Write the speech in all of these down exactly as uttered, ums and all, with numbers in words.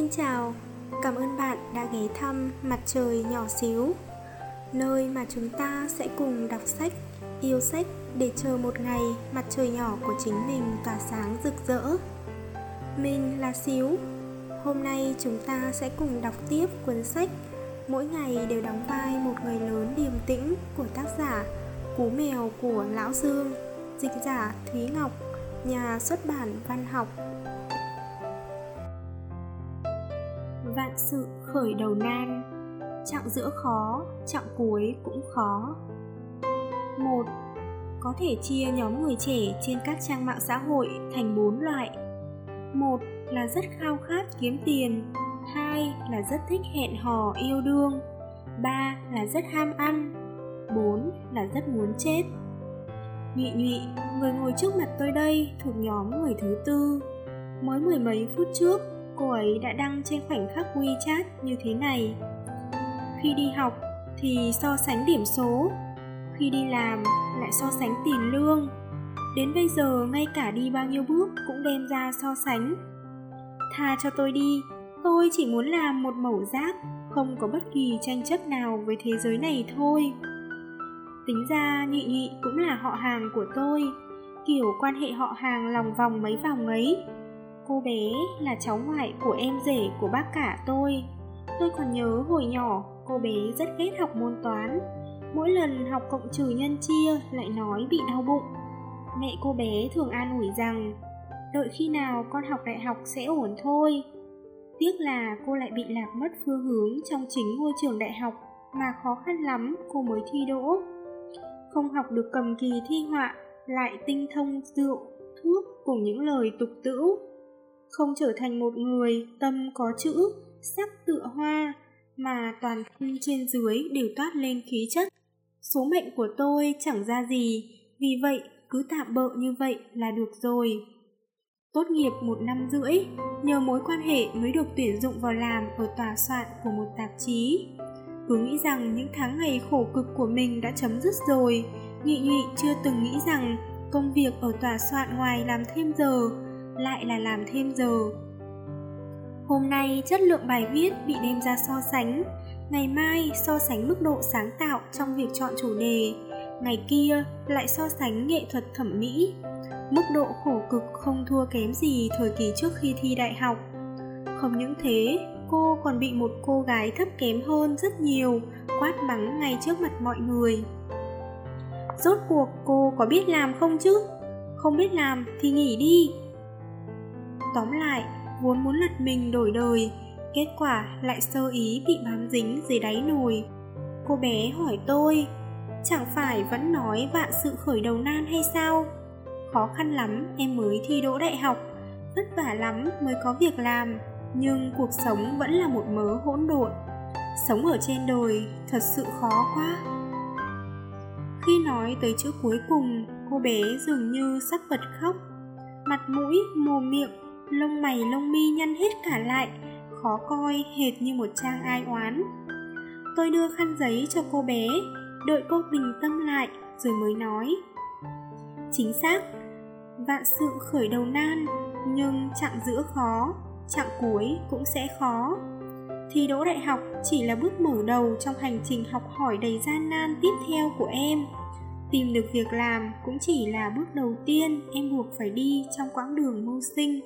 Xin chào, cảm ơn bạn đã ghé thăm Mặt Trời Nhỏ Xíu, nơi mà chúng ta sẽ cùng đọc sách, yêu sách để chờ một ngày mặt trời nhỏ của chính mình tỏa sáng rực rỡ. Mình là Xíu. Hôm nay chúng ta sẽ cùng đọc tiếp cuốn sách Mỗi Ngày Đều Đóng Vai Một Người Lớn Điềm Tĩnh của tác giả Cú Mèo của Lão Dương, dịch giả Thúy Ngọc, nhà xuất bản Văn Học. Vạn sự khởi đầu nan, chặng giữa khó, chặng cuối cũng khó. Một. Có thể chia nhóm người trẻ trên các trang mạng xã hội thành bốn loại. Một là rất khao khát kiếm tiền, hai là rất thích hẹn hò yêu đương, ba là rất ham ăn, bốn là rất muốn chết. Nhị Nhị, người ngồi trước mặt tôi đây, thuộc nhóm người thứ tư. Mới mười mấy phút trước, cô ấy đã đăng trên khoảnh khắc WeChat như thế này: khi đi học thì so sánh điểm số, khi đi làm lại so sánh tiền lương, đến bây giờ ngay cả đi bao nhiêu bước cũng đem ra so sánh. Tha cho tôi đi, tôi chỉ muốn làm một mẩu rác, không có bất kỳ tranh chấp nào với thế giới này thôi. Tính ra Nhị Nhị cũng là họ hàng của tôi, kiểu quan hệ họ hàng lòng vòng mấy vòng ấy. Cô bé là cháu ngoại của em rể của bác cả tôi. Tôi còn nhớ hồi nhỏ cô bé rất ghét học môn toán. Mỗi lần học cộng trừ nhân chia lại nói bị đau bụng. Mẹ cô bé thường an ủi rằng đợi khi nào con học đại học sẽ ổn thôi. Tiếc là cô lại bị lạc mất phương hướng trong chính ngôi trường đại học mà khó khăn lắm cô mới thi đỗ. Không học được cầm kỳ thi họa, lại tinh thông rượu, thuốc cùng những lời tục tĩu. Không trở thành một người tâm có chữ, sắc tựa hoa, mà toàn thân trên dưới đều toát lên khí chất. Số mệnh của tôi chẳng ra gì, vì vậy cứ tạm bợ như vậy là được rồi. Tốt nghiệp một năm rưỡi, nhờ mối quan hệ mới được tuyển dụng vào làm ở tòa soạn của một tạp chí. Cứ nghĩ rằng những tháng ngày khổ cực của mình đã chấm dứt rồi, Nhị Nhị chưa từng nghĩ rằng công việc ở tòa soạn ngoài làm thêm giờ, lại là làm thêm giờ. Hôm nay chất lượng bài viết bị đem ra so sánh, ngày mai so sánh mức độ sáng tạo trong việc chọn chủ đề, ngày kia lại so sánh nghệ thuật thẩm mỹ. Mức độ khổ cực không thua kém gì thời kỳ trước khi thi đại học. Không những thế, cô còn bị một cô gái thấp kém hơn rất nhiều quát mắng ngay trước mặt mọi người. Rốt cuộc cô có biết làm không chứ? Không biết làm thì nghỉ đi. Tóm lại, vốn muốn lật mình đổi đời, kết quả lại sơ ý bị bám dính dưới đáy nồi. Cô bé hỏi tôi, chẳng phải vẫn nói vạn sự khởi đầu nan hay sao? Khó khăn lắm em mới thi đỗ đại học, vất vả lắm mới có việc làm, nhưng cuộc sống vẫn là một mớ hỗn độn. Sống ở trên đời thật sự khó quá. Khi nói tới chữ cuối cùng, cô bé dường như sắp bật khóc. Mặt mũi, mồm miệng, lông mày lông mi nhăn hết cả lại, khó coi hệt như một trang ai oán. Tôi đưa khăn giấy cho cô bé, đợi cô bình tâm lại rồi mới nói. Chính xác, vạn sự khởi đầu nan, nhưng chặng giữa khó, chặng cuối cũng sẽ khó. Thi đỗ đại học chỉ là bước mở đầu trong hành trình học hỏi đầy gian nan tiếp theo của em. Tìm được việc làm cũng chỉ là bước đầu tiên em buộc phải đi trong quãng đường mưu sinh.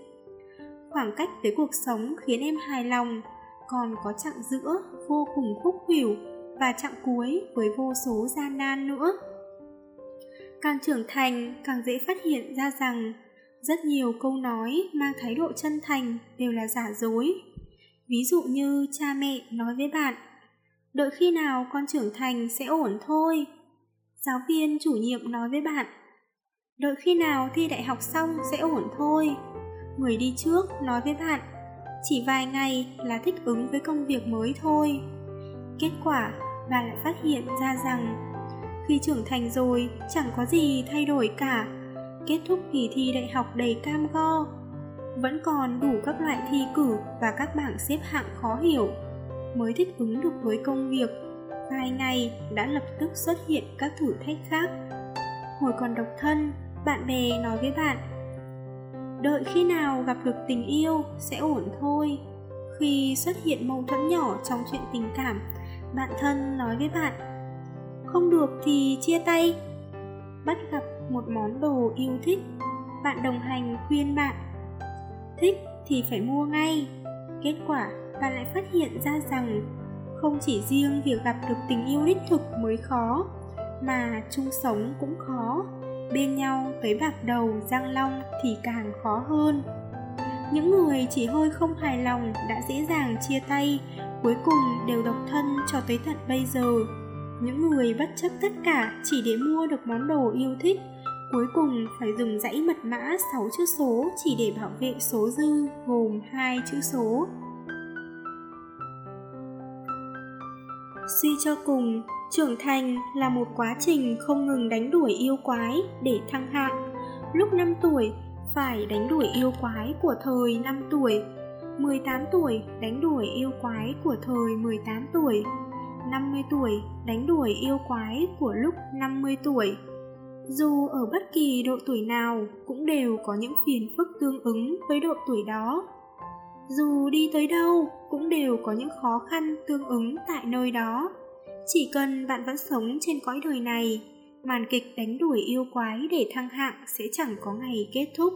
Khoảng cách tới cuộc sống khiến em hài lòng, còn có chặng giữa vô cùng khúc khuỷu và chặng cuối với vô số gian nan nữa. Càng trưởng thành, càng dễ phát hiện ra rằng rất nhiều câu nói mang thái độ chân thành đều là giả dối. Ví dụ như cha mẹ nói với bạn, đợi khi nào con trưởng thành sẽ ổn thôi. Giáo viên chủ nhiệm nói với bạn, đợi khi nào thi đại học xong sẽ ổn thôi. Người đi trước nói với bạn, chỉ vài ngày là thích ứng với công việc mới thôi. Kết quả, bạn lại phát hiện ra rằng khi trưởng thành rồi, chẳng có gì thay đổi cả. Kết thúc kỳ thi đại học đầy cam go, vẫn còn đủ các loại thi cử và các bảng xếp hạng khó hiểu. Mới thích ứng được với công việc, vài ngày đã lập tức xuất hiện các thử thách khác. Hồi còn độc thân, bạn bè nói với bạn, đợi khi nào gặp được tình yêu sẽ ổn thôi. Khi xuất hiện mâu thuẫn nhỏ trong chuyện tình cảm, bạn thân nói với bạn: không được thì chia tay. Bắt gặp một món đồ yêu thích, bạn đồng hành khuyên bạn: thích thì phải mua ngay. Kết quả bạn lại phát hiện ra rằng không chỉ riêng việc gặp được tình yêu đích thực mới khó, mà chung sống cũng khó, bên nhau tới bạc đầu răng long thì càng khó hơn. Những người chỉ hơi không hài lòng đã dễ dàng chia tay, cuối cùng đều độc thân cho tới tận bây giờ. Những người bất chấp tất cả chỉ để mua được món đồ yêu thích, cuối cùng phải dùng dãy mật mã sáu chữ số chỉ để bảo vệ số dư gồm hai chữ số. Suy cho cùng, trưởng thành là một quá trình không ngừng đánh đuổi yêu quái để thăng hạng. Lúc năm tuổi, phải đánh đuổi yêu quái của thời năm tuổi, mười tám tuổi đánh đuổi yêu quái của thời mười tám tuổi, năm mươi tuổi đánh đuổi yêu quái của lúc năm mươi tuổi. Dù ở bất kỳ độ tuổi nào cũng đều có những phiền phức tương ứng với độ tuổi đó. Dù đi tới đâu cũng đều có những khó khăn tương ứng tại nơi đó. Chỉ cần bạn vẫn sống trên cõi đời này, màn kịch đánh đuổi yêu quái để thăng hạng sẽ chẳng có ngày kết thúc.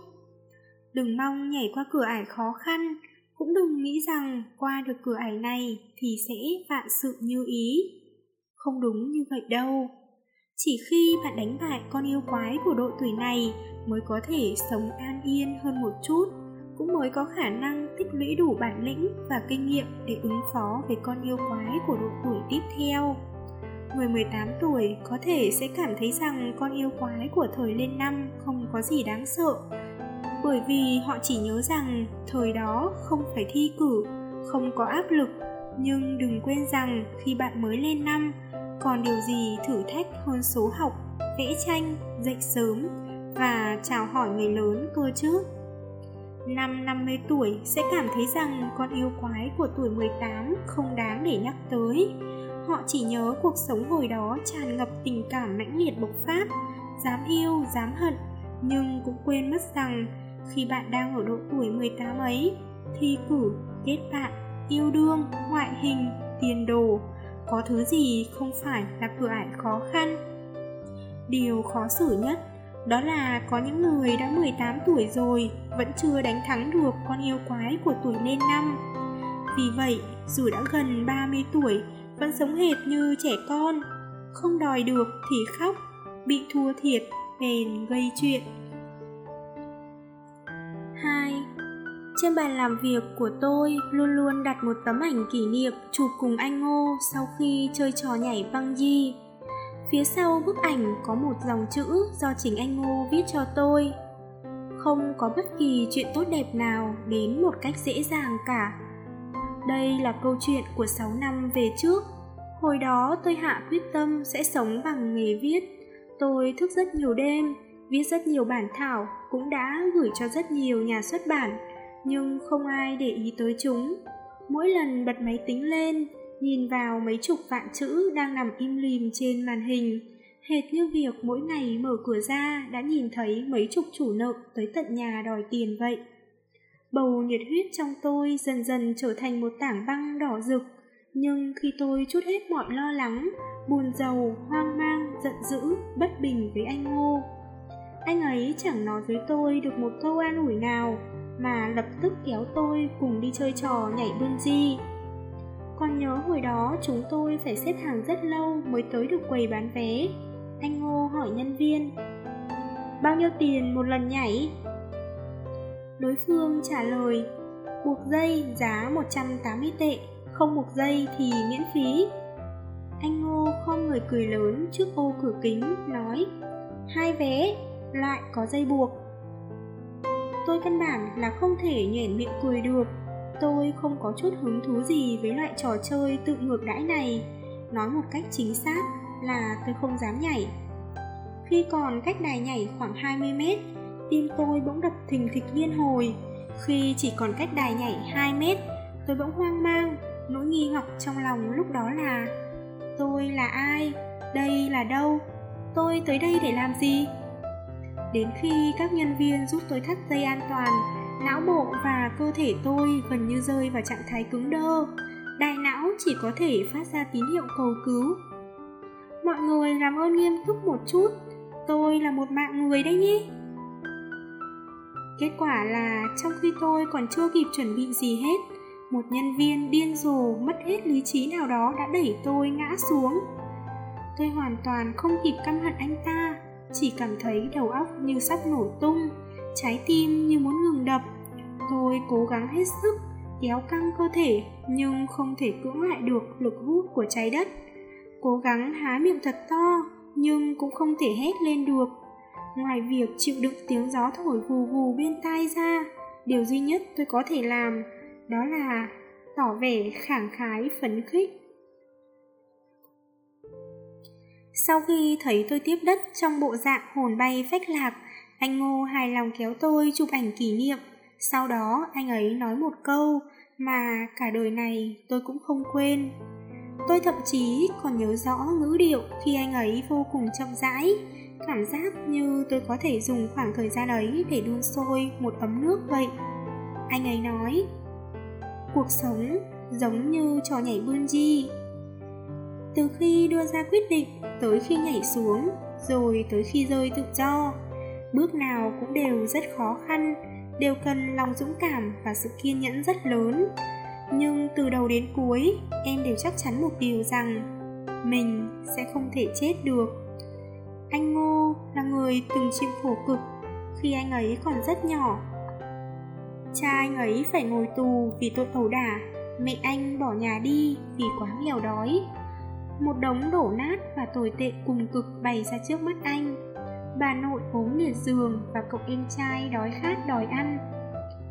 Đừng mong nhảy qua cửa ải khó khăn, cũng đừng nghĩ rằng qua được cửa ải này thì sẽ vạn sự như ý. Không đúng như vậy đâu. Chỉ khi bạn đánh bại con yêu quái của độ tuổi này mới có thể sống an yên hơn một chút, cũng mới có khả năng tích lũy đủ bản lĩnh và kinh nghiệm để ứng phó với con yêu quái của độ tuổi tiếp theo. Người mười tám tuổi có thể sẽ cảm thấy rằng con yêu quái của thời lên năm không có gì đáng sợ, bởi vì họ chỉ nhớ rằng thời đó không phải thi cử, không có áp lực. Nhưng đừng quên rằng khi bạn mới lên năm, còn điều gì thử thách hơn số học, vẽ tranh, dậy sớm và chào hỏi người lớn cơ chứ. Năm năm mươi tuổi sẽ cảm thấy rằng con yêu quái của tuổi mười tám không đáng để nhắc tới. Họ chỉ nhớ cuộc sống hồi đó tràn ngập tình cảm mãnh liệt bộc phát, dám yêu, dám hận, nhưng cũng quên mất rằng khi bạn đang ở độ tuổi mười tám ấy, thi cử, kết bạn, yêu đương, ngoại hình, tiền đồ, có thứ gì không phải là cửa ải khó khăn. Điều khó xử nhất đó là có những người đã mười tám tuổi rồi vẫn chưa đánh thắng được con yêu quái của tuổi lên năm. Vì vậy, dù đã gần ba mươi tuổi, vẫn sống hệt như trẻ con, không đòi được thì khóc, bị thua thiệt, bèn gây chuyện. hai. Trên bàn làm việc của tôi luôn luôn đặt một tấm ảnh kỷ niệm chụp cùng anh Ngô sau khi chơi trò nhảy băng di. Phía sau bức ảnh có một dòng chữ do chính anh Ngô viết cho tôi: không có bất kỳ chuyện tốt đẹp nào đến một cách dễ dàng cả. Đây là câu chuyện của sáu năm về trước. Hồi đó tôi hạ quyết tâm sẽ sống bằng nghề viết. Tôi thức rất nhiều đêm, viết rất nhiều bản thảo, cũng đã gửi cho rất nhiều nhà xuất bản, nhưng không ai để ý tới chúng. Mỗi lần bật máy tính lên, nhìn vào mấy chục vạn chữ đang nằm im lìm trên màn hình, hệt như việc mỗi ngày mở cửa ra đã nhìn thấy mấy chục chủ nợ tới tận nhà đòi tiền vậy. Bầu nhiệt huyết trong tôi dần dần trở thành một tảng băng đỏ rực, nhưng khi tôi trút hết mọi lo lắng, buồn rầu, hoang mang, giận dữ, bất bình với anh Ngô, anh ấy chẳng nói với tôi được một câu an ủi nào, mà lập tức kéo tôi cùng đi chơi trò nhảy bungee. Còn nhớ hồi đó chúng tôi phải xếp hàng rất lâu mới tới được quầy bán vé. Anh Ngô hỏi nhân viên: bao nhiêu tiền một lần nhảy? Đối phương trả lời: buộc dây giá một trăm tám mươi tệ, không buộc dây thì miễn phí. Anh Ngô khom người cười lớn trước ô cửa kính, nói: hai vé, loại có dây buộc. Tôi căn bản là không thể nhếch miệng cười được. Tôi không có chút hứng thú gì với loại trò chơi tự ngược đãi này. Nói một cách chính xác là tôi không dám nhảy. Khi còn cách đài nhảy khoảng hai mươi mét, tim tôi bỗng đập thình thịch liên hồi. Khi chỉ còn cách đài nhảy hai mét, tôi bỗng hoang mang. Nỗi nghi hoặc trong lòng lúc đó là: tôi là ai? Đây là đâu? Tôi tới đây để làm gì? Đến khi các nhân viên giúp tôi thắt dây an toàn, não bộ và cơ thể tôi gần như rơi vào trạng thái cứng đơ. Đại não chỉ có thể phát ra tín hiệu cầu cứu. Mọi người làm ơn nghiêm túc một chút, tôi là một mạng người đấy nhé. Kết quả là trong khi tôi còn chưa kịp chuẩn bị gì hết, một nhân viên điên rồ mất hết lý trí nào đó đã đẩy tôi ngã xuống. Tôi hoàn toàn không kịp căm hận anh ta, chỉ cảm thấy đầu óc như sắp nổ tung, trái tim như muốn ngừng đập. Tôi cố gắng hết sức, kéo căng cơ thể nhưng không thể cưỡng lại được lực hút của trái đất. Cố gắng há miệng thật to nhưng cũng không thể hét lên được. Ngoài việc chịu đựng tiếng gió thổi vù vù bên tai ra, điều duy nhất tôi có thể làm đó là tỏ vẻ khẳng khái phấn khích. Sau khi thấy tôi tiếp đất trong bộ dạng hồn bay phách lạc, anh Ngô hài lòng kéo tôi chụp ảnh kỷ niệm. Sau đó anh ấy nói một câu mà cả đời này tôi cũng không quên. Tôi thậm chí còn nhớ rõ ngữ điệu khi anh ấy vô cùng chậm rãi. Cảm giác như tôi có thể dùng khoảng thời gian ấy để đun sôi một ấm nước vậy. Anh ấy nói, cuộc sống giống như trò nhảy bungee. Từ khi đưa ra quyết định, tới khi nhảy xuống, rồi tới khi rơi tự do, bước nào cũng đều rất khó khăn, đều cần lòng dũng cảm và sự kiên nhẫn rất lớn. Nhưng từ đầu đến cuối, em đều chắc chắn một điều rằng mình sẽ không thể chết được. Anh Ngô là người từng chịu khổ cực khi anh ấy còn rất nhỏ. Cha anh ấy phải ngồi tù vì tội ẩu đả, mẹ anh bỏ nhà đi vì quá nghèo đói. Một đống đổ nát và tồi tệ cùng cực bày ra trước mắt anh. Bà nội ốm liệt giường và cậu em trai đói khát đòi ăn.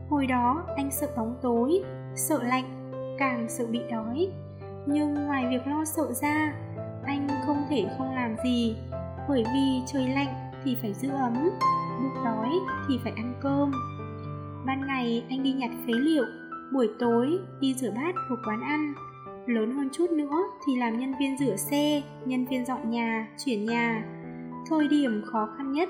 Hồi đó anh sợ bóng tối, sợ lạnh, càng sợ bị đói. Nhưng ngoài việc lo sợ ra, anh không thể không làm gì. Bởi vì trời lạnh thì phải giữ ấm, bụng đói thì phải ăn cơm. Ban ngày anh đi nhặt phế liệu, buổi tối đi rửa bát của quán ăn. Lớn hơn chút nữa thì làm nhân viên rửa xe, nhân viên dọn nhà, chuyển nhà. Thời điểm khó khăn nhất,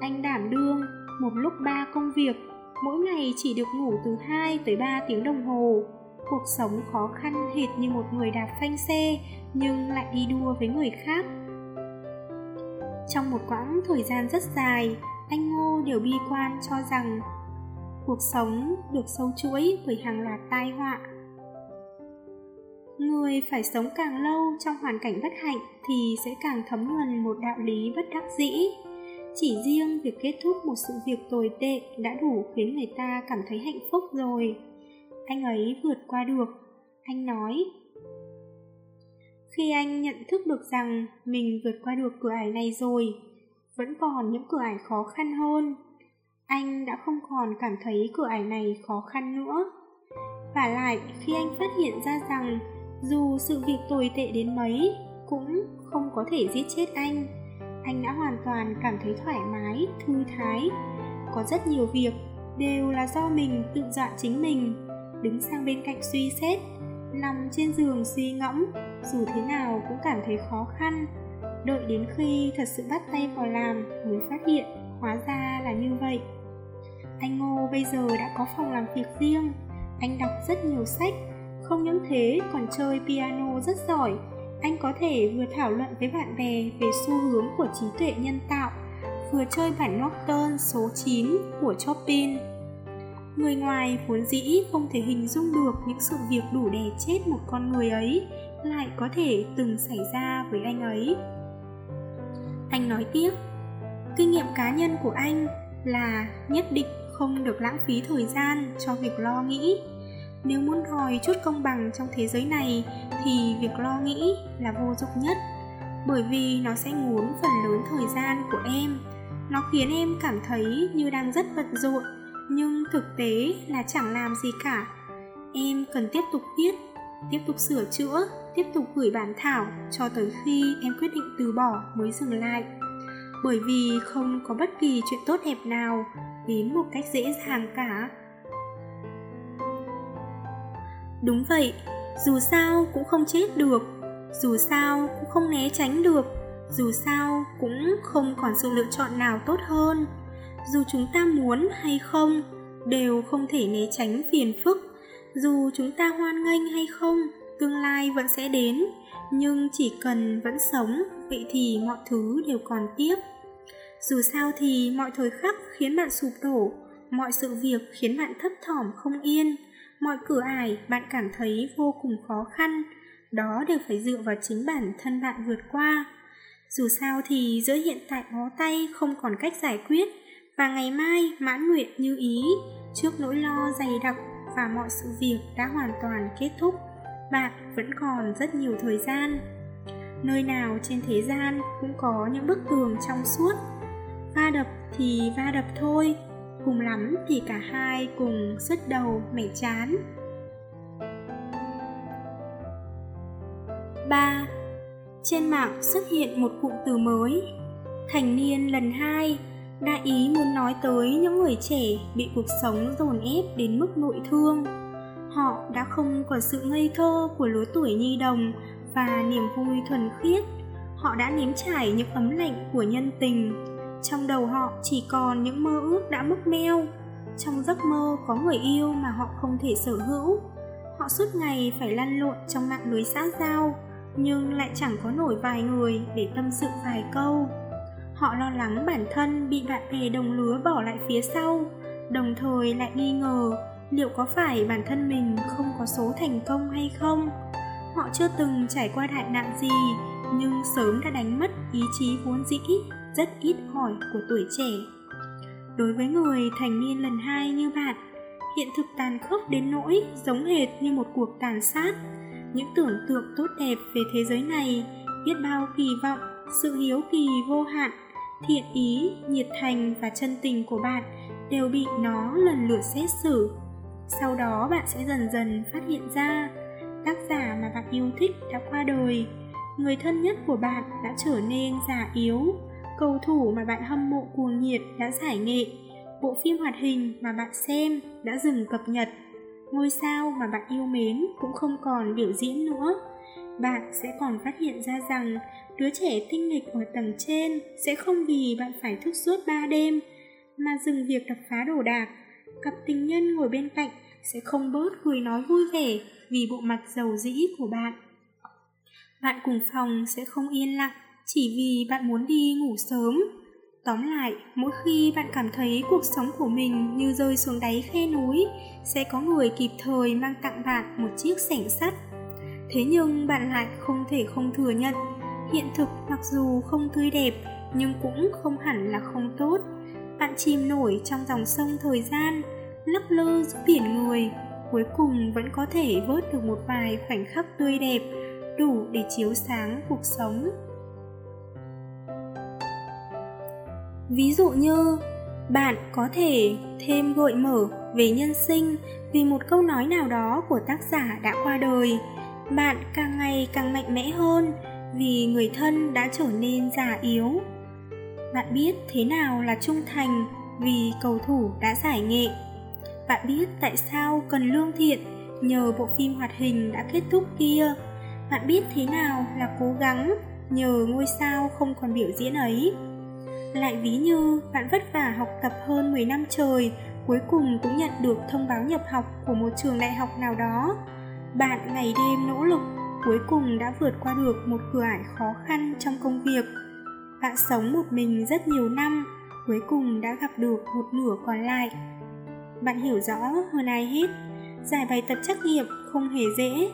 anh đảm đương một lúc ba công việc, mỗi ngày chỉ được ngủ từ hai tới ba tiếng đồng hồ. Cuộc sống khó khăn hệt như một người đạp phanh xe nhưng lại đi đua với người khác. Trong một quãng thời gian rất dài, anh Ngô đều bi quan cho rằng cuộc sống được sâu chuỗi bởi hàng loạt tai họa. Người phải sống càng lâu trong hoàn cảnh bất hạnh thì sẽ càng thấm nhuần một đạo lý bất đắc dĩ. Chỉ riêng việc kết thúc một sự việc tồi tệ đã đủ khiến người ta cảm thấy hạnh phúc rồi. Anh ấy vượt qua được, anh nói. Khi anh nhận thức được rằng mình vượt qua được cửa ải này rồi, vẫn còn những cửa ải khó khăn hơn, anh đã không còn cảm thấy cửa ải này khó khăn nữa. Vả lại, khi anh phát hiện ra rằng dù sự việc tồi tệ đến mấy cũng không có thể giết chết anh, anh đã hoàn toàn cảm thấy thoải mái, thư thái. Có rất nhiều việc đều là do mình tự dọa chính mình, đứng sang bên cạnh suy xét, nằm trên giường suy ngẫm, dù thế nào cũng cảm thấy khó khăn. Đợi đến khi thật sự bắt tay vào làm mới phát hiện hóa ra là như vậy. Anh Ngô bây giờ đã có phòng làm việc riêng, anh đọc rất nhiều sách, không những thế còn chơi piano rất giỏi. Anh có thể vừa thảo luận với bạn bè về xu hướng của trí tuệ nhân tạo, vừa chơi bản Nocturne số chín của Chopin. Người ngoài vốn dĩ không thể hình dung được những sự việc đủ để chết một con người ấy lại có thể từng xảy ra với anh ấy. Anh nói tiếp, kinh nghiệm cá nhân của anh là nhất định không được lãng phí thời gian cho việc lo nghĩ. Nếu muốn đòi chút công bằng trong thế giới này thì việc lo nghĩ là vô dụng nhất, bởi vì nó sẽ ngốn phần lớn thời gian của em. Nó khiến em cảm thấy như đang rất bận rộn, nhưng thực tế là chẳng làm gì cả. Em cần tiếp tục viết, tiếp tục sửa chữa, tiếp tục gửi bản thảo cho tới khi em quyết định từ bỏ mới dừng lại. Bởi vì không có bất kỳ chuyện tốt đẹp nào đến một cách dễ dàng cả. Đúng vậy, dù sao cũng không chết được, dù sao cũng không né tránh được, dù sao cũng không còn sự lựa chọn nào tốt hơn. Dù chúng ta muốn hay không, đều không thể né tránh phiền phức. Dù chúng ta hoan nghênh hay không, tương lai vẫn sẽ đến, nhưng chỉ cần vẫn sống, vậy thì mọi thứ đều còn tiếp. Dù sao thì mọi thời khắc khiến bạn sụp đổ, mọi sự việc khiến bạn thấp thỏm không yên, mọi cửa ải bạn cảm thấy vô cùng khó khăn, đó đều phải dựa vào chính bản thân bạn vượt qua. Dù sao thì giữa hiện tại bó tay không còn cách giải quyết, và ngày mai mãn nguyện như ý trước nỗi lo dày đặc và mọi sự việc đã hoàn toàn kết thúc, bạn vẫn còn rất nhiều thời gian. Nơi nào trên thế gian cũng có những bức tường trong suốt. Va đập thì va đập thôi, cùng lắm thì cả hai cùng sứt đầu mẻ trán. ba. Trên mạng xuất hiện một cụm từ mới, thành niên lần hai, đại ý muốn nói tới những người trẻ bị cuộc sống dồn ép đến mức nội thương. Họ đã không còn sự ngây thơ của lứa tuổi nhi đồng và niềm vui thuần khiết. Họ đã nếm trải những ấm lạnh của nhân tình. Trong đầu họ chỉ còn những mơ ước đã mốc meo. Trong giấc mơ có người yêu mà họ không thể sở hữu. Họ suốt ngày phải lăn lộn trong mạng lưới xã giao, nhưng lại chẳng có nổi vài người để tâm sự vài câu. Họ lo lắng bản thân bị bạn bè đồng lứa bỏ lại phía sau, đồng thời lại nghi ngờ liệu có phải bản thân mình không có số thành công hay không. Họ chưa từng trải qua đại nạn gì, nhưng sớm đã đánh mất ý chí vốn dĩ rất ít ỏi của tuổi trẻ. Đối với người thành niên lần hai như bạn, hiện thực tàn khốc đến nỗi giống hệt như một cuộc tàn sát. Những tưởng tượng tốt đẹp về thế giới này, biết bao kỳ vọng, sự hiếu kỳ vô hạn, thiện ý, nhiệt thành và chân tình của bạn đều bị nó lần lượt xét xử. Sau đó bạn sẽ dần dần phát hiện ra, tác giả mà bạn yêu thích đã qua đời, người thân nhất của bạn đã trở nên già yếu, cầu thủ mà bạn hâm mộ cuồng nhiệt đã giải nghệ, bộ phim hoạt hình mà bạn xem đã dừng cập nhật, ngôi sao mà bạn yêu mến cũng không còn biểu diễn nữa. Bạn sẽ còn phát hiện ra rằng đứa trẻ tinh nghịch ở tầng trên sẽ không vì bạn phải thức suốt ba đêm mà dừng việc đập phá đồ đạc. Cặp tình nhân ngồi bên cạnh sẽ không bớt cười nói vui vẻ vì bộ mặt giàu dĩ của bạn. Bạn cùng phòng sẽ không yên lặng chỉ vì bạn muốn đi ngủ sớm. Tóm lại, mỗi khi bạn cảm thấy cuộc sống của mình như rơi xuống đáy khe núi, sẽ có người kịp thời mang tặng bạn một chiếc xẻng sắt. Thế nhưng bạn lại không thể không thừa nhận, hiện thực mặc dù không tươi đẹp nhưng cũng không hẳn là không tốt. Bạn chìm nổi trong dòng sông thời gian, lấp lơ giữa biển người, cuối cùng vẫn có thể vớt được một vài khoảnh khắc tươi đẹp, đủ để chiếu sáng cuộc sống. Ví dụ như, bạn có thể thêm gợi mở về nhân sinh vì một câu nói nào đó của tác giả đã qua đời. Bạn càng ngày càng mạnh mẽ hơn vì người thân đã trở nên già yếu. Bạn biết thế nào là trung thành vì cầu thủ đã giải nghệ. Bạn biết tại sao cần lương thiện nhờ bộ phim hoạt hình đã kết thúc kia. Bạn biết thế nào là cố gắng nhờ ngôi sao không còn biểu diễn ấy. Lại ví như bạn vất vả học tập hơn mười năm trời, cuối cùng cũng nhận được thông báo nhập học của một trường đại học nào đó. Bạn ngày đêm nỗ lực, cuối cùng đã vượt qua được một cửa ải khó khăn trong công việc. Bạn sống một mình rất nhiều năm, cuối cùng đã gặp được một nửa còn lại. Bạn hiểu rõ hơn ai hết, giải bài tập trắc nghiệm không hề dễ,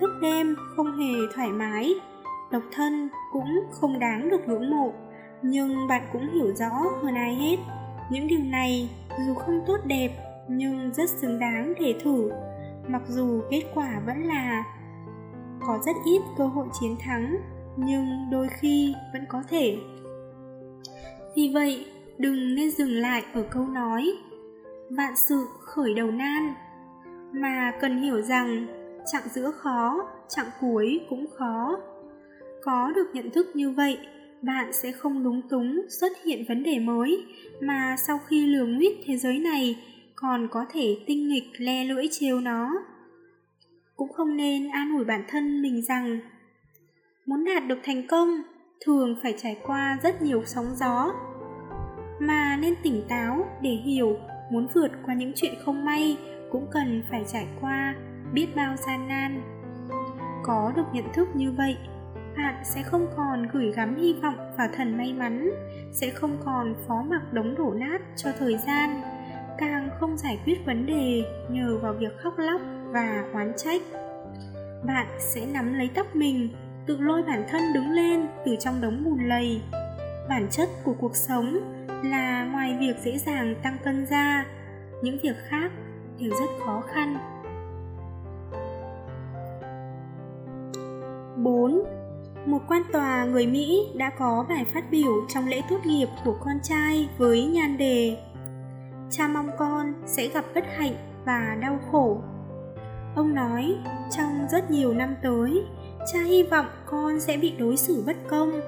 thức đêm không hề thoải mái, độc thân cũng không đáng được ngưỡng mộ. Nhưng bạn cũng hiểu rõ hơn ai hết, những điều này dù không tốt đẹp nhưng rất xứng đáng để thử. Mặc dù kết quả vẫn là có rất ít cơ hội chiến thắng, nhưng đôi khi vẫn có thể. Vì vậy, đừng nên dừng lại ở câu nói vạn sự khởi đầu nan, mà cần hiểu rằng chặng giữa khó, chặng cuối cũng khó. Có được nhận thức như vậy, bạn sẽ không lúng túng xuất hiện vấn đề mới, mà sau khi lừa nguyết thế giới này còn có thể tinh nghịch le lưỡi trêu nó. Cũng không nên an ủi bản thân mình rằng muốn đạt được thành công thường phải trải qua rất nhiều sóng gió, mà nên tỉnh táo để hiểu muốn vượt qua những chuyện không may cũng cần phải trải qua biết bao gian nan. Có được nhận thức như vậy, bạn sẽ không còn gửi gắm hy vọng vào thần may mắn, sẽ không còn phó mặc đống đổ nát cho thời gian, càng không giải quyết vấn đề nhờ vào việc khóc lóc và oán trách. Bạn sẽ nắm lấy tóc mình, tự lôi bản thân đứng lên từ trong đống bùn lầy. Bản chất của cuộc sống là ngoài việc dễ dàng tăng cân ra, những việc khác đều rất khó khăn. bốn. Một quan tòa người Mỹ đã có bài phát biểu trong lễ tốt nghiệp của con trai với nhan đề "Cha mong con sẽ gặp bất hạnh và đau khổ". Ông nói, trong rất nhiều năm tới, cha hy vọng con sẽ bị đối xử bất công,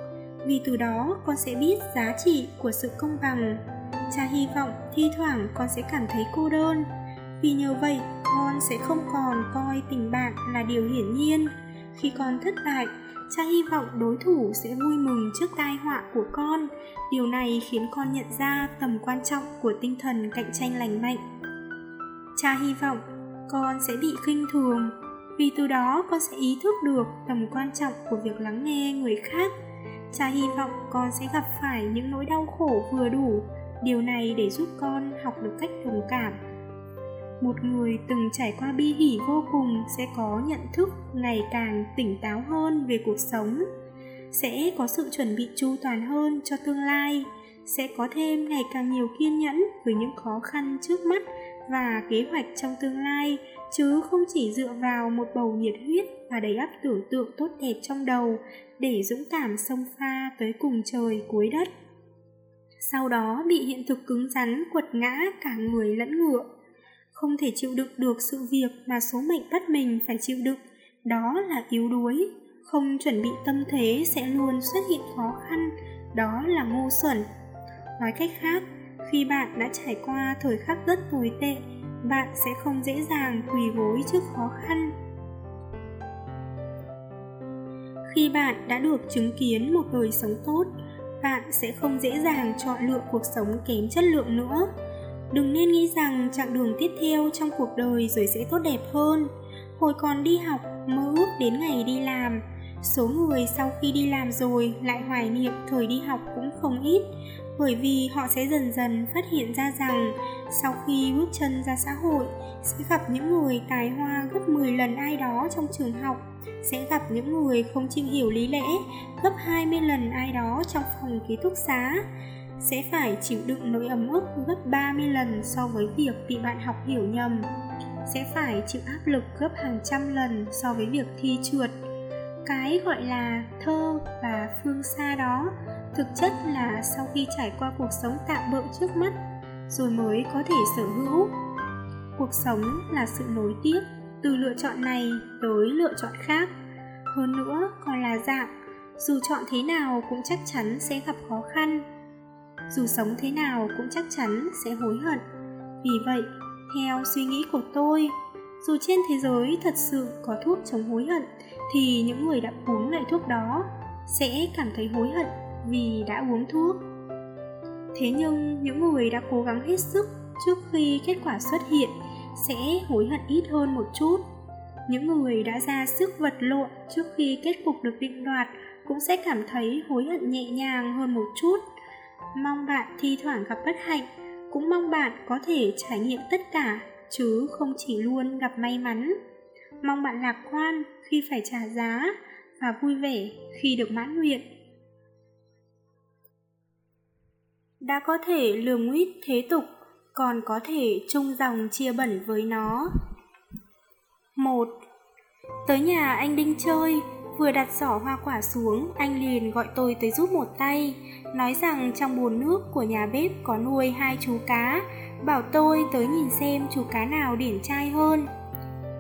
vì từ đó con sẽ biết giá trị của sự công bằng. Cha hy vọng thi thoảng con sẽ cảm thấy cô đơn, vì nhờ vậy con sẽ không còn coi tình bạn là điều hiển nhiên. Khi con thất bại, cha hy vọng đối thủ sẽ vui mừng trước tai họa của con. Điều này khiến con nhận ra tầm quan trọng của tinh thần cạnh tranh lành mạnh. Cha hy vọng con sẽ bị khinh thường, vì từ đó con sẽ ý thức được tầm quan trọng của việc lắng nghe người khác. Cha hy vọng con sẽ gặp phải những nỗi đau khổ vừa đủ. Điều này để giúp con học được cách đồng cảm. Một người từng trải qua bi hỉ vô cùng sẽ có nhận thức ngày càng tỉnh táo hơn về cuộc sống, sẽ có sự chuẩn bị chu toàn hơn cho tương lai, sẽ có thêm ngày càng nhiều kiên nhẫn với những khó khăn trước mắt và kế hoạch trong tương lai, chứ không chỉ dựa vào một bầu nhiệt huyết và đầy ắp tưởng tượng tốt đẹp trong đầu để dũng cảm xông pha tới cùng trời cuối đất. Sau đó bị hiện thực cứng rắn quật ngã cả người lẫn ngựa. Không thể chịu đựng được sự việc mà số mệnh bắt mình phải chịu đựng, đó là yếu đuối. Không chuẩn bị tâm thế sẽ luôn xuất hiện khó khăn, đó là ngu xuẩn. Nói cách khác, khi bạn đã trải qua thời khắc rất tồi tệ, bạn sẽ không dễ dàng quỳ gối trước khó khăn. Khi bạn đã được chứng kiến một đời sống tốt, bạn sẽ không dễ dàng chọn lựa cuộc sống kém chất lượng nữa. Đừng nên nghĩ rằng chặng đường tiếp theo trong cuộc đời rồi sẽ tốt đẹp hơn. Hồi còn đi học, mơ ước đến ngày đi làm. Số người sau khi đi làm rồi lại hoài niệm thời đi học cũng không ít, bởi vì họ sẽ dần dần phát hiện ra rằng sau khi bước chân ra xã hội, sẽ gặp những người tài hoa gấp mười lần ai đó trong trường học, sẽ gặp những người không chịu hiểu lý lẽ gấp hai mươi lần ai đó trong phòng ký túc xá, sẽ phải chịu đựng nỗi ấm ức gấp ba mươi lần so với việc bị bạn học hiểu nhầm, sẽ phải chịu áp lực gấp hàng trăm lần so với việc thi trượt. Cái gọi là thơ và phương xa đó thực chất là sau khi trải qua cuộc sống tạm bợ trước mắt rồi mới có thể sở hữu. Cuộc sống là sự nối tiếp từ lựa chọn này tới lựa chọn khác, hơn nữa còn là dạng dù chọn thế nào cũng chắc chắn sẽ gặp khó khăn, dù sống thế nào cũng chắc chắn sẽ hối hận. Vì vậy, theo suy nghĩ của tôi, dù trên thế giới thật sự có thuốc chống hối hận, thì những người đã uống loại thuốc đó sẽ cảm thấy hối hận vì đã uống thuốc. Thế nhưng những người đã cố gắng hết sức trước khi kết quả xuất hiện sẽ hối hận ít hơn một chút. Những người đã ra sức vật lộn trước khi kết cục được định đoạt cũng sẽ cảm thấy hối hận nhẹ nhàng hơn một chút. Mong bạn thi thoảng gặp bất hạnh, cũng mong bạn có thể trải nghiệm tất cả, chứ không chỉ luôn gặp may mắn. Mong bạn lạc quan khi phải trả giá và vui vẻ khi được mãn nguyện. Đã có thể lường nguyết thế tục, còn có thể chung dòng chia bẩn với nó. một. Tới nhà anh Đinh chơi, vừa đặt giỏ hoa quả xuống, anh liền gọi tôi tới giúp một tay, nói rằng trong bồn nước của nhà bếp có nuôi hai chú cá, bảo tôi tới nhìn xem chú cá nào điển trai hơn.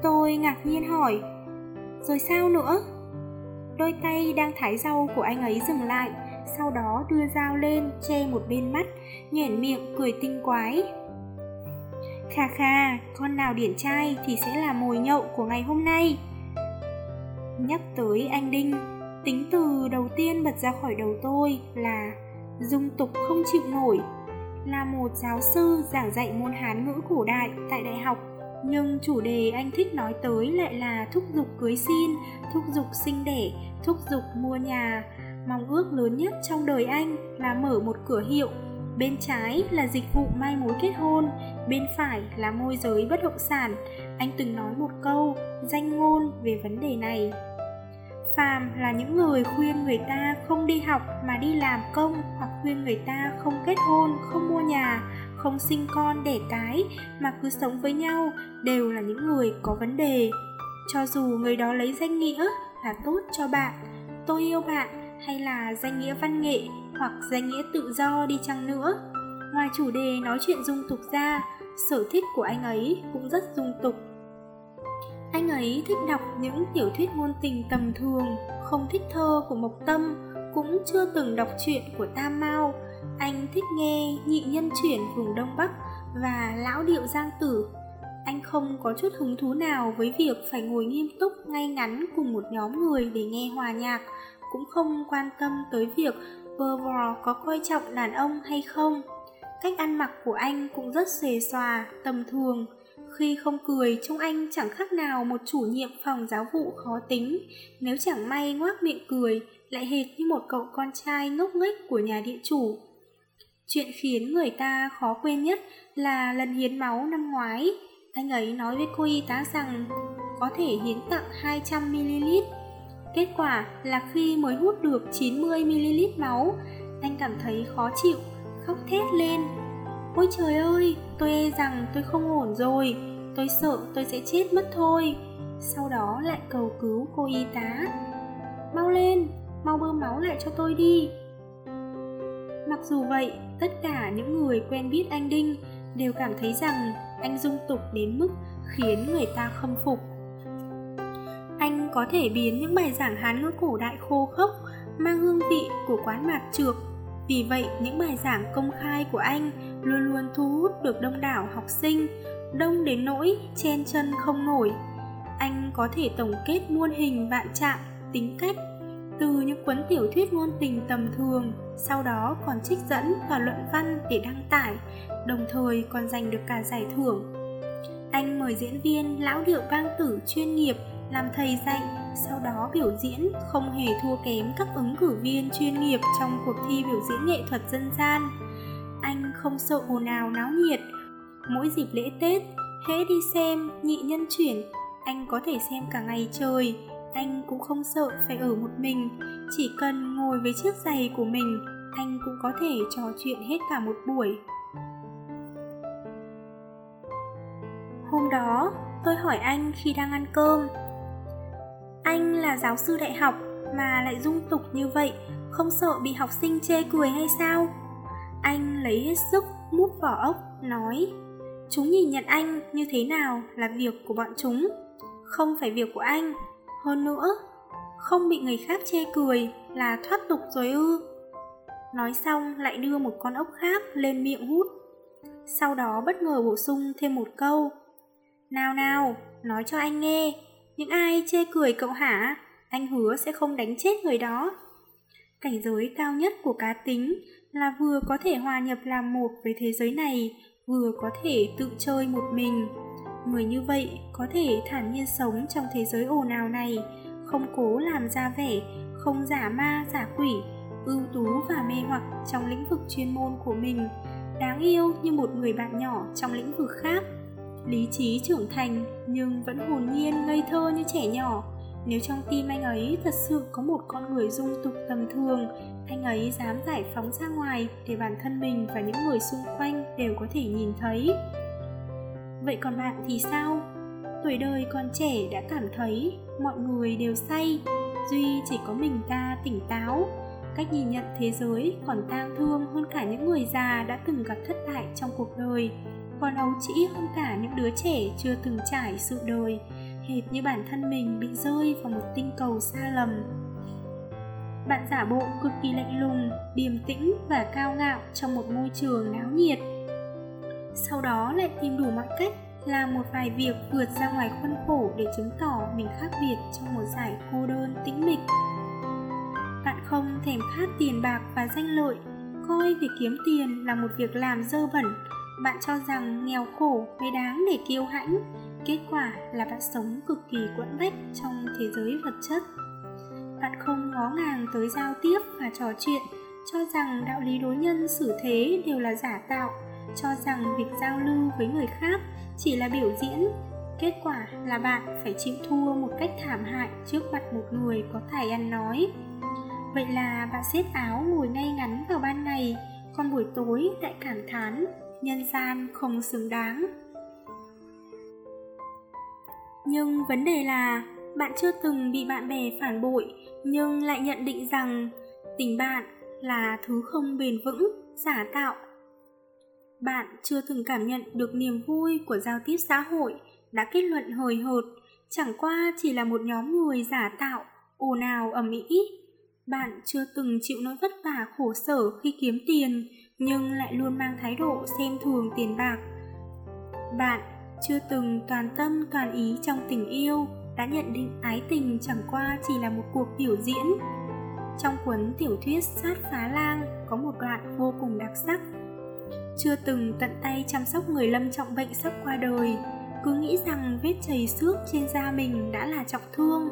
Tôi ngạc nhiên hỏi, rồi sao nữa? Đôi tay đang thái rau của anh ấy dừng lại, sau đó đưa dao lên che một bên mắt, nhoẻn miệng cười tinh quái. Kha kha, con nào điển trai thì sẽ là mồi nhậu của ngày hôm nay. Nhắc tới anh Đinh, tính từ đầu tiên bật ra khỏi đầu tôi là dung tục không chịu nổi. là một giáo sư giảng dạy môn Hán ngữ cổ đại tại đại học, nhưng chủ đề anh thích nói tới lại là thúc giục cưới xin, thúc giục sinh đẻ, thúc giục mua nhà. Mong ước lớn nhất trong đời anh là mở một cửa hiệu, bên trái là dịch vụ mai mối kết hôn, bên phải là môi giới bất động sản. Anh từng nói một câu danh ngôn về vấn đề này: phàm là những người khuyên người ta không đi học mà đi làm công, hoặc khuyên người ta không kết hôn, không mua nhà, không sinh con đẻ cái mà cứ sống với nhau, đều là những người có vấn đề. Cho dù người đó lấy danh nghĩa là tốt cho bạn, tôi yêu bạn, hay là danh nghĩa văn nghệ hoặc danh nghĩa tự do đi chăng nữa, ngoài chủ đề nói chuyện dung tục ra, sở thích của anh ấy cũng rất dung tục. Anh ấy thích đọc những tiểu thuyết ngôn tình tầm thường, không thích thơ của Mộc Tâm, cũng chưa từng đọc truyện của Tam Mao. Anh thích nghe nhị nhân chuyển vùng Đông Bắc và lão điệu Giang Tử. Anh không có chút hứng thú nào với việc phải ngồi nghiêm túc ngay ngắn cùng một nhóm người để nghe hòa nhạc, cũng không quan tâm tới việc vơ vò có coi trọng đàn ông hay không. Cách ăn mặc của anh cũng rất xuề xòa, tầm thường. Khi không cười, trông anh chẳng khác nào một chủ nhiệm phòng giáo vụ khó tính. Nếu chẳng may ngoác miệng cười, lại hệt như một cậu con trai ngốc nghếch của nhà địa chủ. Chuyện khiến người ta khó quên nhất là lần hiến máu năm ngoái. Anh ấy nói với cô y tá rằng có thể hiến tặng hai trăm mi li lít. Kết quả là khi mới hút được chín mươi mi li lít máu, anh cảm thấy khó chịu, khóc thét lên: "Ôi trời ơi, tôi e rằng tôi không ổn rồi, tôi sợ tôi sẽ chết mất thôi." Sau đó lại cầu cứu cô y tá: "Mau lên, mau bơm máu lại cho tôi đi." Mặc dù vậy, tất cả những người quen biết anh Đinh đều cảm thấy rằng anh dung tục đến mức khiến người ta khâm phục. Anh có thể biến những bài giảng Hán ngữ cổ đại khô khốc mang hương vị của quán mạt chược. Vì vậy, những bài giảng công khai của anh luôn luôn thu hút được đông đảo học sinh, đông đến nỗi chen chân không nổi. Anh có thể tổng kết muôn hình vạn trạng, tính cách từ những cuốn tiểu thuyết ngôn tình tầm thường, sau đó còn trích dẫn và luận văn để đăng tải, đồng thời còn giành được cả giải thưởng. Anh mời diễn viên lão điệu Vang Tử chuyên nghiệp làm thầy dạy, sau đó biểu diễn không hề thua kém các ứng cử viên chuyên nghiệp trong cuộc thi biểu diễn nghệ thuật dân gian. Anh không sợ ồn ào náo nhiệt. Mỗi dịp lễ Tết, hễ đi xem nhị nhân chuyển, anh có thể xem cả ngày trời. Anh cũng không sợ phải ở một mình, chỉ cần ngồi với chiếc giày của mình, anh cũng có thể trò chuyện hết cả một buổi. Hôm đó, tôi hỏi anh khi đang ăn cơm: "Anh là giáo sư đại học mà lại dung tục như vậy, không sợ bị học sinh chê cười hay sao?" Anh lấy hết sức mút vỏ ốc, nói: "Chúng nhìn nhận anh như thế nào là việc của bọn chúng, không phải việc của anh. Hơn nữa, không bị người khác chê cười là thoát tục rồi ư?" Nói xong lại đưa một con ốc khác lên miệng hút. Sau đó bất ngờ bổ sung thêm một câu: "Nào nào, nói cho anh nghe, những ai chê cười cậu hả? Anh hứa sẽ không đánh chết người đó." Cảnh giới cao nhất của cá tính là vừa có thể hòa nhập làm một với thế giới này, vừa có thể tự chơi một mình. Người như vậy có thể thản nhiên sống trong thế giới ồn ào này, không cố làm ra vẻ, không giả ma giả quỷ, ưu tú và mê hoặc trong lĩnh vực chuyên môn của mình, đáng yêu như một người bạn nhỏ trong lĩnh vực khác. Lý trí trưởng thành nhưng vẫn hồn nhiên ngây thơ như trẻ nhỏ. Nếu trong tim anh ấy thật sự có một con người dung tục tầm thường, anh ấy dám giải phóng ra ngoài để bản thân mình và những người xung quanh đều có thể nhìn thấy. Vậy còn bạn thì sao? Tuổi đời còn trẻ đã cảm thấy mọi người đều say, duy chỉ có mình ta tỉnh táo. Cách nhìn nhận thế giới còn tang thương hơn cả những người già đã từng gặp thất bại trong cuộc đời, còn ấu trĩ hơn cả những đứa trẻ chưa từng trải sự đời, hệt như bản thân mình bị rơi vào một tinh cầu xa lầm. Bạn giả bộ cực kỳ lạnh lùng, điềm tĩnh và cao ngạo trong một môi trường náo nhiệt, sau đó lại tìm đủ mọi cách làm một vài việc vượt ra ngoài khuôn khổ để chứng tỏ mình khác biệt trong một dải cô đơn tĩnh mịch. Bạn không thèm khát tiền bạc và danh lợi, khơi vì kiếm tiền là một việc làm dơ bẩn. Bạn cho rằng nghèo khổ mới đáng để kiêu hãnh. Kết quả là bạn sống cực kỳ quẫn bách trong thế giới vật chất. Bạn không ngó ngàng tới giao tiếp và trò chuyện, cho rằng đạo lý đối nhân xử thế đều là giả tạo, cho rằng việc giao lưu với người khác chỉ là biểu diễn. Kết quả là bạn phải chịu thua một cách thảm hại trước mặt một người có tài ăn nói. Vậy là bạn xếp áo ngồi ngay ngắn vào ban ngày, còn buổi tối lại cảm thán nhân gian không xứng đáng. Nhưng vấn đề là bạn chưa từng bị bạn bè phản bội, nhưng lại nhận định rằng tình bạn là thứ không bền vững, giả tạo. Bạn chưa từng cảm nhận được niềm vui của giao tiếp xã hội, đã kết luận hời hợt chẳng qua chỉ là một nhóm người giả tạo, ồn ào ầm ĩ. Bạn chưa từng chịu nỗi vất vả khổ sở khi kiếm tiền, nhưng lại luôn mang thái độ xem thường tiền bạc. Bạn chưa từng toàn tâm toàn ý trong tình yêu, đã nhận định ái tình chẳng qua chỉ là một cuộc biểu diễn. Trong cuốn tiểu thuyết Sát Phá Lang có một đoạn vô cùng đặc sắc. Chưa từng tận tay chăm sóc người lâm trọng bệnh sắp qua đời, cứ nghĩ rằng vết chầy xước trên da mình đã là trọng thương.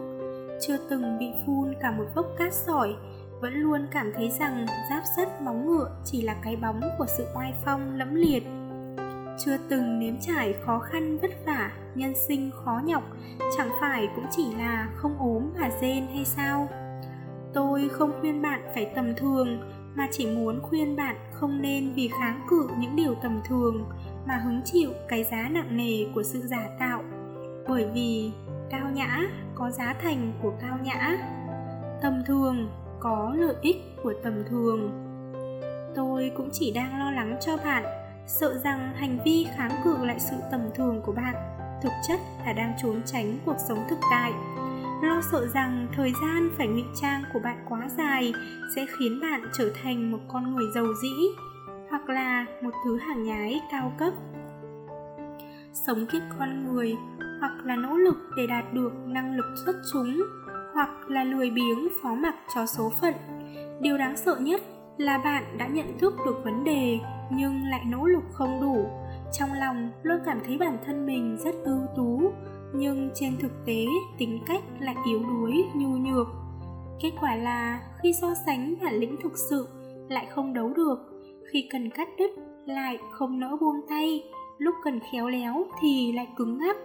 Chưa từng bị phun cả một vốc cát sỏi, vẫn luôn cảm thấy rằng giáp sắt móng ngựa chỉ là cái bóng của sự oai phong lẫm liệt. Chưa từng nếm trải khó khăn vất vả, nhân sinh khó nhọc, chẳng phải cũng chỉ là không ốm mà rên hay sao? Tôi không khuyên bạn phải tầm thường, mà chỉ muốn khuyên bạn không nên vì kháng cự những điều tầm thường mà hứng chịu cái giá nặng nề của sự giả tạo. Bởi vì cao nhã có giá thành của cao nhã, tầm thường có lợi ích của tầm thường. Tôi cũng chỉ đang lo lắng cho bạn, sợ rằng hành vi kháng cự lại sự tầm thường của bạn thực chất là đang trốn tránh cuộc sống thực tại. Lo sợ rằng thời gian phải ngụy trang của bạn quá dài sẽ khiến bạn trở thành một con người giàu dĩ, hoặc là một thứ hàng nhái cao cấp. Sống kiếp con người, hoặc là nỗ lực để đạt được năng lực xuất chúng, hoặc là lười biếng phó mặc cho số phận. Điều đáng sợ nhất là bạn đã nhận thức được vấn đề nhưng lại nỗ lực không đủ. Trong lòng luôn cảm thấy bản thân mình rất ưu tú, nhưng trên thực tế tính cách lại yếu đuối, nhu nhược. Kết quả là khi so sánh bản lĩnh thực sự lại không đấu được, khi cần cắt đứt lại không nỡ buông tay, lúc cần khéo léo thì lại cứng ngắc,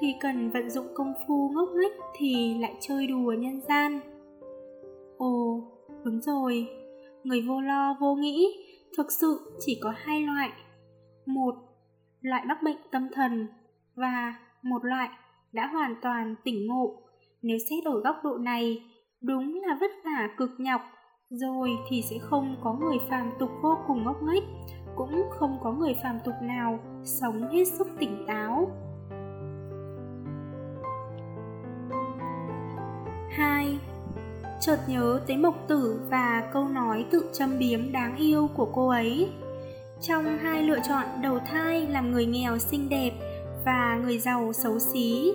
khi cần vận dụng công phu ngốc nghếch thì lại chơi đùa nhân gian. Ồ, đúng rồi, người vô lo vô nghĩ thực sự chỉ có hai loại. Một, loại mắc bệnh tâm thần, và một loại đã hoàn toàn tỉnh ngộ. Nếu xét ở góc độ này, đúng là vất vả cực nhọc, rồi thì sẽ không có người phàm tục vô cùng ngốc nghếch, cũng không có người phàm tục nào sống hết sức tỉnh táo. Hai, chợt nhớ tới Mộc Tử và câu nói tự châm biếm đáng yêu của cô ấy. Trong hai lựa chọn đầu thai làm người nghèo xinh đẹp và người giàu xấu xí,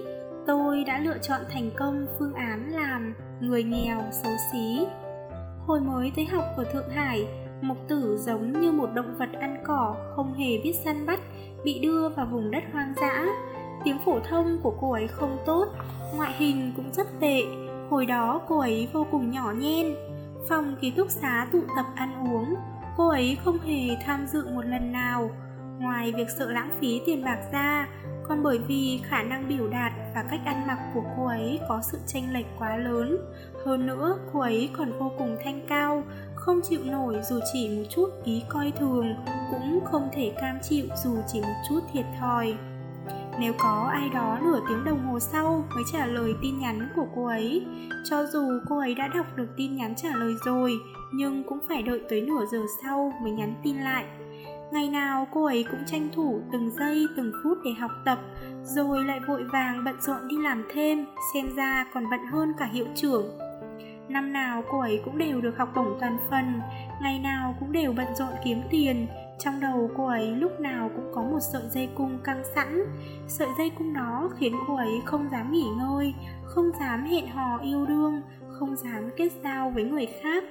tôi đã lựa chọn thành công phương án làm người nghèo xấu xí. Hồi mới tới học ở Thượng Hải, Mộc Tử giống như một động vật ăn cỏ không hề biết săn bắt, bị đưa vào vùng đất hoang dã. Tiếng phổ thông của cô ấy không tốt, ngoại hình cũng rất tệ. Hồi đó cô ấy vô cùng nhỏ nhen. Phòng ký túc xá tụ tập ăn uống, cô ấy không hề tham dự một lần nào. Ngoài việc sợ lãng phí tiền bạc ra, còn bởi vì khả năng biểu đạt và cách ăn mặc của cô ấy có sự chênh lệch quá lớn. Hơn nữa, cô ấy còn vô cùng thanh cao, không chịu nổi dù chỉ một chút ý coi thường, cũng không thể cam chịu dù chỉ một chút thiệt thòi. Nếu có ai đó nửa tiếng đồng hồ sau mới trả lời tin nhắn của cô ấy, cho dù cô ấy đã đọc được tin nhắn trả lời rồi, nhưng cũng phải đợi tới nửa giờ sau mới nhắn tin lại. Ngày nào cô ấy cũng tranh thủ từng giây từng phút để học tập, rồi lại vội vàng bận rộn đi làm thêm, xem ra còn bận hơn cả hiệu trưởng. Năm nào cô ấy cũng đều được học bổng toàn phần, ngày nào cũng đều bận rộn kiếm tiền. Trong đầu cô ấy lúc nào cũng có một sợi dây cung căng sẵn. Sợi dây cung đó khiến cô ấy không dám nghỉ ngơi, không dám hẹn hò yêu đương, không dám kết giao với người khác.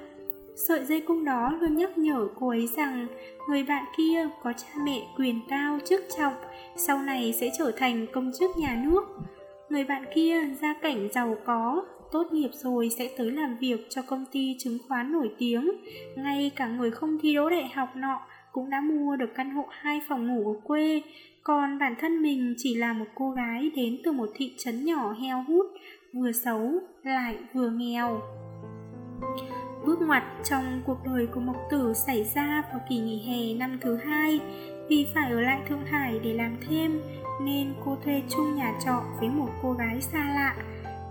Sợi dây cung đó luôn nhắc nhở cô ấy rằng người bạn kia có cha mẹ quyền cao chức trọng, sau này sẽ trở thành công chức nhà nước. Người bạn kia gia cảnh giàu có, tốt nghiệp rồi sẽ tới làm việc cho công ty chứng khoán nổi tiếng. Ngay cả người không thi đỗ đại học nọ cũng đã mua được căn hộ hai phòng ngủ ở quê. Còn bản thân mình chỉ là một cô gái đến từ một thị trấn nhỏ heo hút, vừa xấu lại vừa nghèo. Bước ngoặt trong cuộc đời của Mộc Tử xảy ra vào kỳ nghỉ hè năm thứ hai. Vì phải ở lại Thượng Hải để làm thêm nên cô thuê chung nhà trọ với một cô gái xa lạ.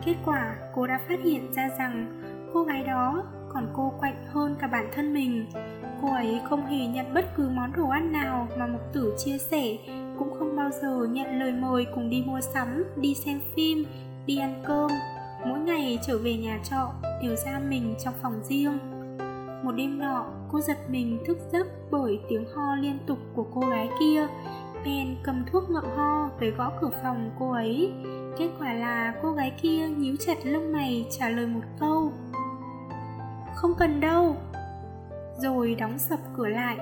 Kết quả cô đã phát hiện ra rằng cô gái đó còn cô quạnh hơn cả bản thân mình. Cô ấy không hề nhận bất cứ món đồ ăn nào mà Mộc Tử chia sẻ, cũng không bao giờ nhận lời mời cùng đi mua sắm, đi xem phim, đi ăn cơm. Mỗi ngày trở về nhà trọ đều giam mình trong phòng riêng. Một đêm nọ, cô giật mình thức giấc bởi tiếng ho liên tục của cô gái kia, bèn cầm thuốc ngậm ho tới gõ cửa phòng cô ấy. Kết quả là cô gái kia nhíu chặt lông mày trả lời một câu: "Không cần đâu", rồi đóng sập cửa lại.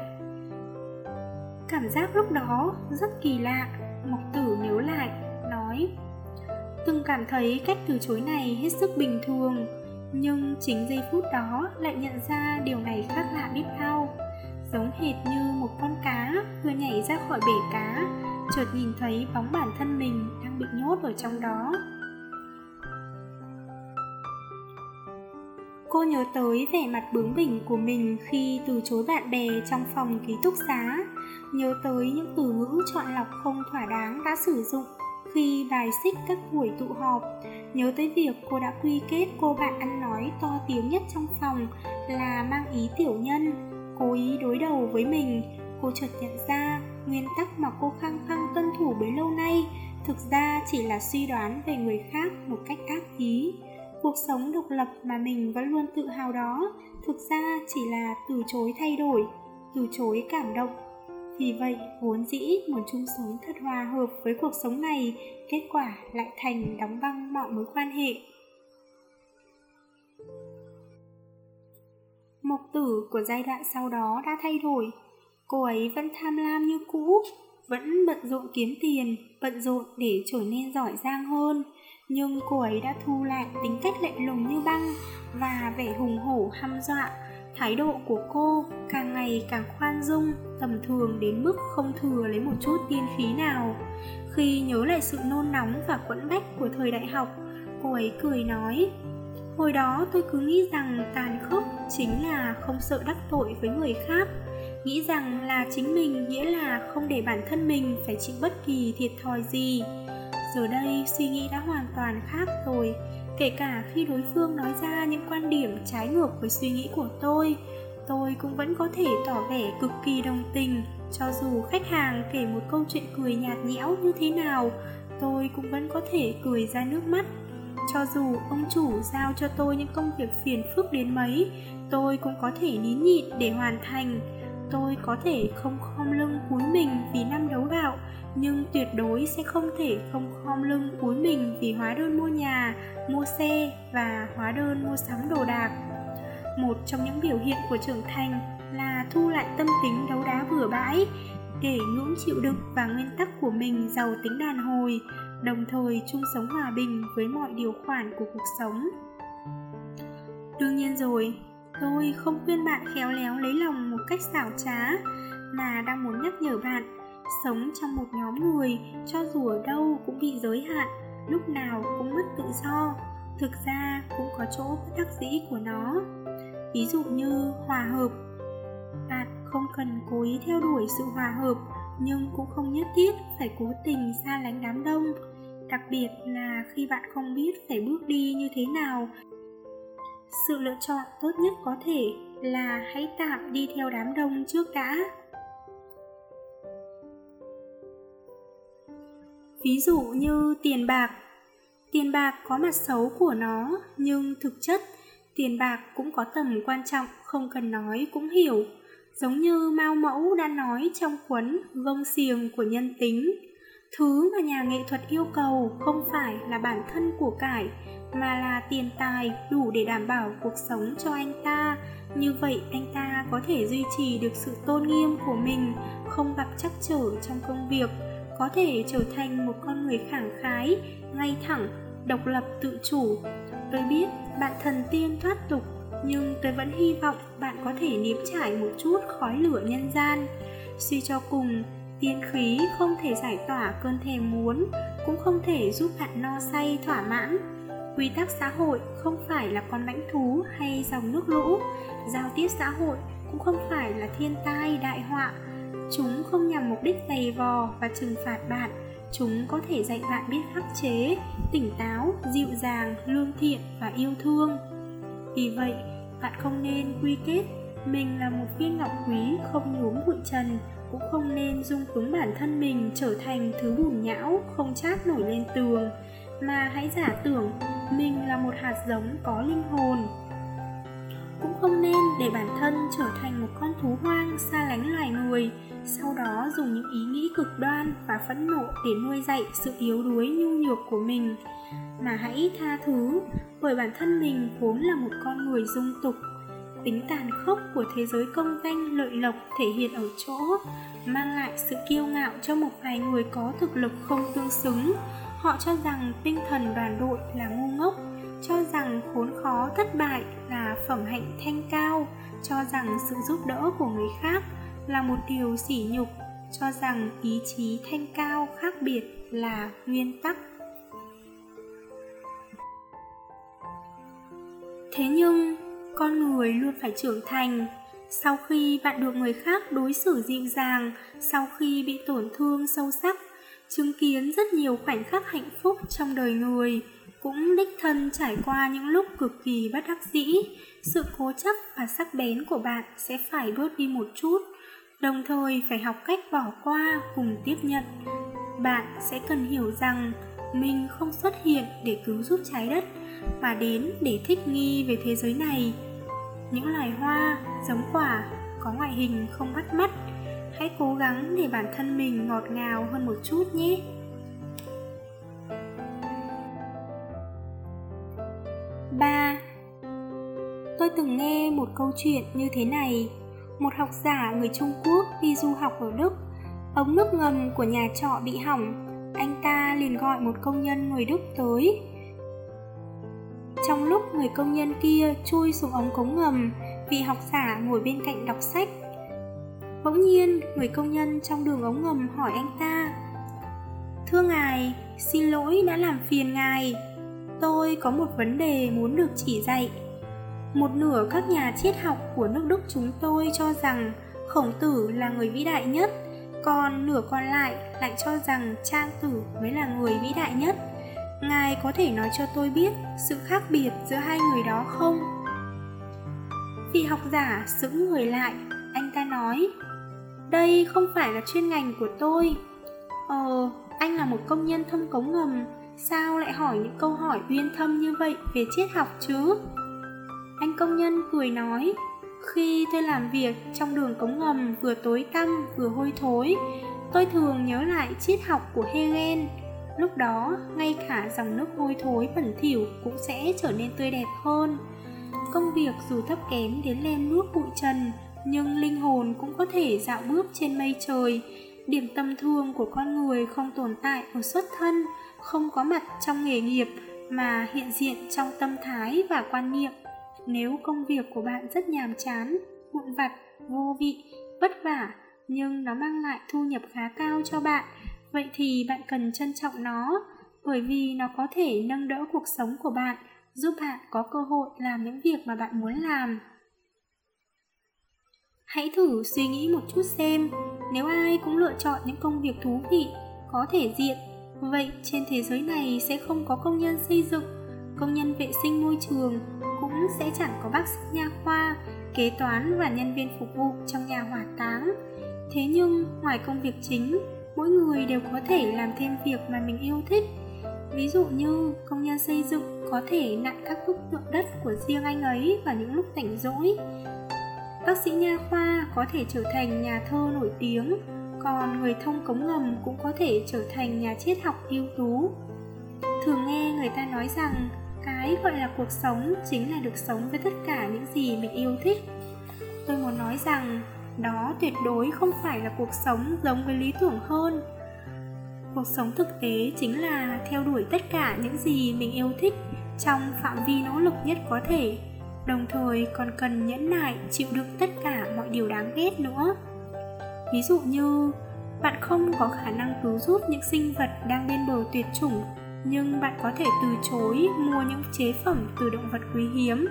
Cảm giác lúc đó rất kỳ lạ, Mộc Tử nhớ lại, nói: "Từng cảm thấy cách từ chối này hết sức bình thường, nhưng chính giây phút đó lại nhận ra điều này khác lạ biết bao. Giống hệt như một con cá vừa nhảy ra khỏi bể cá, chợt nhìn thấy bóng bản thân mình đang bị nhốt ở trong đó." Cô nhớ tới vẻ mặt bướng bỉnh của mình khi từ chối bạn bè trong phòng ký túc xá, nhớ tới những từ ngữ chọn lọc không thỏa đáng đã sử dụng khi bài xích các buổi tụ họp, nhớ tới việc cô đã quy kết cô bạn ăn nói to tiếng nhất trong phòng là mang ý tiểu nhân, cố ý đối đầu với mình. Cô chợt nhận ra nguyên tắc mà cô khăng khăng tuân thủ bấy lâu nay thực ra chỉ là suy đoán về người khác một cách ác ý. Cuộc sống độc lập mà mình vẫn luôn tự hào đó thực ra chỉ là từ chối thay đổi, từ chối cảm động. Vì vậy, vốn dĩ muốn chung sống thật hòa hợp với cuộc sống này, kết quả lại thành đóng băng mọi mối quan hệ. Mộc Tử của giai đoạn sau đó đã thay đổi. Cô ấy vẫn tham lam như cũ, vẫn bận rộn kiếm tiền, bận rộn để trở nên giỏi giang hơn. Nhưng cô ấy đã thu lại tính cách lạnh lùng như băng và vẻ hùng hổ hăm dọa. Thái độ của cô càng ngày càng khoan dung, tầm thường đến mức không thừa lấy một chút tiên khí nào. Khi nhớ lại sự nôn nóng và quẫn bách của thời đại học, cô ấy cười nói: "Hồi đó tôi cứ nghĩ rằng tàn khốc chính là không sợ đắc tội với người khác, nghĩ rằng là chính mình nghĩa là không để bản thân mình phải chịu bất kỳ thiệt thòi gì. Giờ đây suy nghĩ đã hoàn toàn khác rồi. Kể cả khi đối phương nói ra những quan điểm trái ngược với suy nghĩ của tôi, tôi cũng vẫn có thể tỏ vẻ cực kỳ đồng tình. Cho dù khách hàng kể một câu chuyện cười nhạt nhẽo như thế nào, tôi cũng vẫn có thể cười ra nước mắt. Cho dù ông chủ giao cho tôi những công việc phiền phức đến mấy, tôi cũng có thể nín nhịn để hoàn thành. Tôi có thể không khom lưng cúi mình vì năm đấu gạo, nhưng tuyệt đối sẽ không thể không khom lưng cúi mình vì hóa đơn mua nhà, mua xe và hóa đơn mua sắm đồ đạc." Một trong những biểu hiện của trưởng thành là thu lại tâm tính đấu đá bừa bãi, để ngưỡng chịu đựng và nguyên tắc của mình giàu tính đàn hồi, đồng thời chung sống hòa bình với mọi điều khoản của cuộc sống. Đương nhiên rồi, tôi không khuyên bạn khéo léo lấy lòng một cách xảo trá, mà đang muốn nhắc nhở bạn sống trong một nhóm người, cho dù ở đâu cũng bị giới hạn, lúc nào cũng mất tự do. Thực ra cũng có chỗ bất đắc dĩ của nó. Ví dụ như hòa hợp, bạn không cần cố ý theo đuổi sự hòa hợp, nhưng cũng không nhất thiết phải cố tình xa lánh đám đông, đặc biệt là khi bạn không biết phải bước đi như thế nào. Sự lựa chọn tốt nhất có thể là hãy tạm đi theo đám đông trước đã. Ví dụ như tiền bạc. Tiền bạc có mặt xấu của nó, nhưng thực chất tiền bạc cũng có tầm quan trọng không cần nói cũng hiểu. Giống như Mao Mẫu đã nói trong cuốn Gông Xiềng của Nhân Tính: Thứ mà nhà nghệ thuật yêu cầu không phải là bản thân của cải, mà là tiền tài đủ để đảm bảo cuộc sống cho anh ta. Như vậy anh ta có thể duy trì được sự tôn nghiêm của mình, không gặp trắc trở trong công việc, có thể trở thành một con người khẳng khái, ngay thẳng, độc lập tự chủ. Tôi biết bạn thần tiên thoát tục, nhưng tôi vẫn hy vọng bạn có thể nếm trải một chút khói lửa nhân gian. Suy cho cùng, tiên khí không thể giải tỏa cơn thèm muốn, cũng không thể giúp bạn no say thỏa mãn. Quy tắc xã hội không phải là con mãnh thú hay dòng nước lũ, giao tiếp xã hội cũng không phải là thiên tai đại họa. Chúng không nhằm mục đích giày vò và trừng phạt bạn, chúng có thể dạy bạn biết khắc chế, tỉnh táo, dịu dàng, lương thiện và yêu thương. Vì vậy, bạn không nên quy kết mình là một viên ngọc quý không nhuốm bụi trần, cũng không nên dung túng bản thân mình trở thành thứ bùn nhão không chát nổi lên tường, mà hãy giả tưởng mình là một hạt giống có linh hồn. Cũng không nên để bản thân trở thành một con thú hoang xa lánh loài người, sau đó dùng những ý nghĩ cực đoan và phẫn nộ để nuôi dạy sự yếu đuối nhu nhược của mình, mà hãy tha thứ, bởi bản thân mình vốn là một con người dung tục. Tính tàn khốc của thế giới công danh lợi lộc thể hiện ở chỗ mang lại sự kiêu ngạo cho một vài người có thực lực không tương xứng. Họ cho rằng tinh thần đoàn đội là ngu ngốc, cho rằng khốn khó thất bại là phẩm hạnh thanh cao, cho rằng sự giúp đỡ của người khác là một điều sỉ nhục, cho rằng ý chí thanh cao khác biệt là nguyên tắc. Thế nhưng, con người luôn phải trưởng thành. Sau khi bạn được người khác đối xử dịu dàng, sau khi bị tổn thương sâu sắc, chứng kiến rất nhiều khoảnh khắc hạnh phúc trong đời người, cũng đích thân trải qua những lúc cực kỳ bất đắc dĩ, sự cố chấp và sắc bén của bạn sẽ phải bớt đi một chút, đồng thời phải học cách bỏ qua cùng tiếp nhận. Bạn sẽ cần hiểu rằng mình không xuất hiện để cứu giúp trái đất, mà đến để thích nghi về thế giới này. Những loài hoa, giống quả có ngoại hình không bắt mắt. Hãy cố gắng để bản thân mình ngọt ngào hơn một chút nhé. ba. Tôi từng nghe một câu chuyện như thế này. Một học giả người Trung Quốc đi du học ở Đức. Ống nước ngầm của nhà trọ bị hỏng. Anh ta liền gọi một công nhân người Đức tới. Trong lúc người công nhân kia chui xuống ống cống ngầm, vị học giả ngồi bên cạnh đọc sách. Bỗng nhiên, người công nhân trong đường ống ngầm hỏi anh ta: "Thưa ngài, xin lỗi đã làm phiền ngài. Tôi có một vấn đề muốn được chỉ dạy. Một nửa các nhà triết học của nước Đức chúng tôi cho rằng Khổng Tử là người vĩ đại nhất, còn nửa còn lại lại cho rằng Trang Tử mới là người vĩ đại nhất. Ngài có thể nói cho tôi biết sự khác biệt giữa hai người đó không?" Vị học giả sững người lại, anh ta nói: "Đây không phải là chuyên ngành của tôi. Ờ, anh là một công nhân thông cống ngầm, sao lại hỏi những câu hỏi uyên thâm như vậy về triết học chứ?" Anh công nhân cười nói: "Khi tôi làm việc trong đường cống ngầm vừa tối tăm vừa hôi thối, tôi thường nhớ lại triết học của Hegel. Lúc đó, ngay cả dòng nước hôi thối bẩn thỉu cũng sẽ trở nên tươi đẹp hơn. Công việc dù thấp kém đến lem luốc bụi trần, nhưng linh hồn cũng có thể dạo bước trên mây trời. Điểm tâm thương của con người không tồn tại ở xuất thân, không có mặt trong nghề nghiệp, mà hiện diện trong tâm thái và quan niệm. Nếu công việc của bạn rất nhàm chán, vụn vặt, vô vị, vất vả, nhưng nó mang lại thu nhập khá cao cho bạn, vậy thì bạn cần trân trọng nó, bởi vì nó có thể nâng đỡ cuộc sống của bạn, giúp bạn có cơ hội làm những việc mà bạn muốn làm. Hãy thử suy nghĩ một chút xem, nếu ai cũng lựa chọn những công việc thú vị, có thể diện, vậy trên thế giới này sẽ không có công nhân xây dựng, công nhân vệ sinh môi trường, cũng sẽ chẳng có bác sĩ nha khoa, kế toán và nhân viên phục vụ trong nhà hỏa táng. Thế nhưng, ngoài công việc chính, mỗi người đều có thể làm thêm việc mà mình yêu thích. Ví dụ như, công nhân xây dựng có thể nặn các bức tượng đất của riêng anh ấy vào những lúc rảnh rỗi. Bác sĩ nha khoa có thể trở thành nhà thơ nổi tiếng, Còn người thông cống ngầm cũng có thể trở thành nhà triết học ưu tú. Thường nghe người ta nói rằng cái gọi là cuộc sống chính là được sống với tất cả những gì mình yêu thích. Tôi muốn nói rằng đó tuyệt đối không phải là cuộc sống giống với lý tưởng hơn. Cuộc sống thực tế chính là theo đuổi tất cả những gì mình yêu thích trong phạm vi nỗ lực nhất có thể, đồng thời còn cần nhẫn nại chịu đựng tất cả mọi điều đáng ghét nữa. Ví dụ như, bạn không có khả năng cứu giúp những sinh vật đang bên bờ tuyệt chủng, nhưng bạn có thể từ chối mua những chế phẩm từ động vật quý hiếm.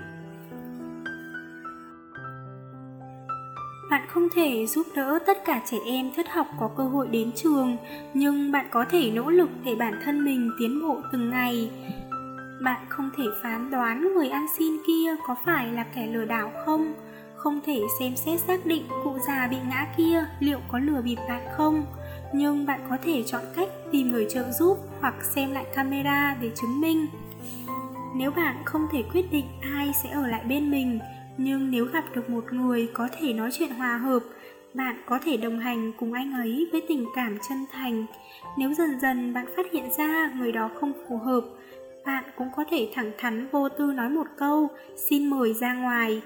Bạn không thể giúp đỡ tất cả trẻ em thất học có cơ hội đến trường, nhưng bạn có thể nỗ lực để bản thân mình tiến bộ từng ngày. Bạn không thể phán đoán người ăn xin kia có phải là kẻ lừa đảo không, không thể xem xét xác định cụ già bị ngã kia liệu có lừa bịp bạn không, nhưng bạn có thể chọn cách tìm người trợ giúp hoặc xem lại camera để chứng minh. Nếu bạn không thể quyết định ai sẽ ở lại bên mình, nhưng nếu gặp được một người có thể nói chuyện hòa hợp, bạn có thể đồng hành cùng anh ấy với tình cảm chân thành. Nếu dần dần bạn phát hiện ra người đó không phù hợp, bạn cũng có thể thẳng thắn vô tư nói một câu xin mời ra ngoài.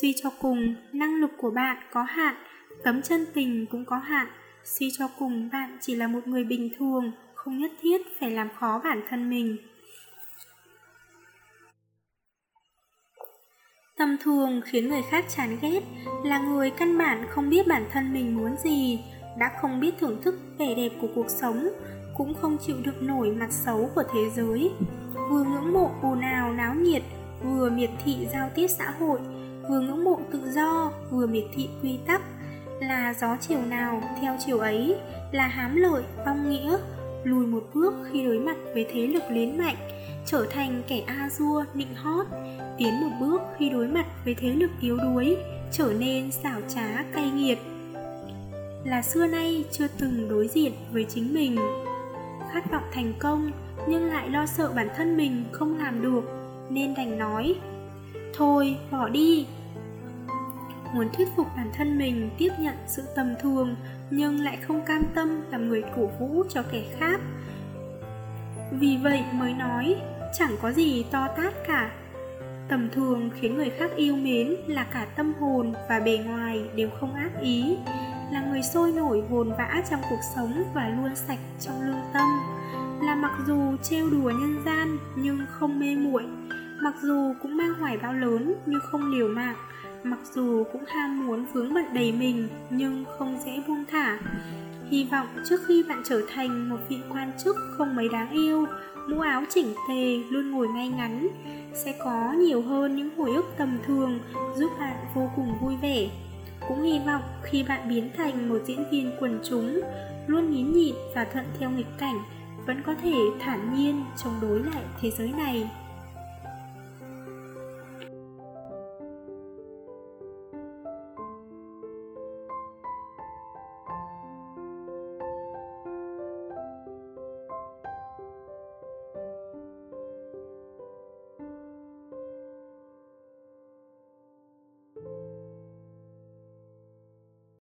Suy cho cùng, năng lực của bạn có hạn, tấm chân tình cũng có hạn. Suy cho cùng, bạn chỉ là một người bình thường, không nhất thiết phải làm khó bản thân mình. Tầm thường khiến người khác chán ghét là người căn bản không biết bản thân mình muốn gì, đã không biết thưởng thức vẻ đẹp của cuộc sống, cũng không chịu được nổi mặt xấu của thế giới. Vừa ngưỡng mộ ồn ào náo nhiệt, vừa miệt thị giao tiếp xã hội, vừa ngưỡng mộ tự do, vừa miệt thị quy tắc. Là gió chiều nào theo chiều ấy, là hám lợi, vong nghĩa, lùi một bước khi đối mặt với thế lực lớn mạnh, trở thành kẻ a dua nịnh hót, tiến một bước khi đối mặt với thế lực yếu đuối, trở nên xảo trá cay nghiệt. Là xưa nay chưa từng đối diện với chính mình, khát vọng thành công nhưng lại lo sợ bản thân mình không làm được nên đành nói thôi bỏ đi. Muốn thuyết phục bản thân mình tiếp nhận sự tầm thường nhưng lại không cam tâm làm người cổ vũ cho kẻ khác. Vì vậy mới nói chẳng có gì to tát cả. Tầm thường khiến người khác yêu mến là cả tâm hồn và bề ngoài đều không ác ý, là người sôi nổi vồn vã trong cuộc sống và luôn sạch trong lương tâm, là mặc dù trêu đùa nhân gian nhưng không mê muội, mặc dù cũng mang hoài bão lớn nhưng không liều mạng, mặc dù cũng ham muốn vướng bận đầy mình nhưng không dễ buông thả. Hy vọng trước khi bạn trở thành một vị quan chức không mấy đáng yêu, mũ áo chỉnh tề luôn ngồi ngay ngắn, sẽ có nhiều hơn những hồi ức tầm thường giúp bạn vô cùng vui vẻ. Cũng hy vọng khi bạn biến thành một diễn viên quần chúng, luôn nhín nhịn và thuận theo nghịch cảnh, vẫn có thể thản nhiên chống đối lại thế giới này.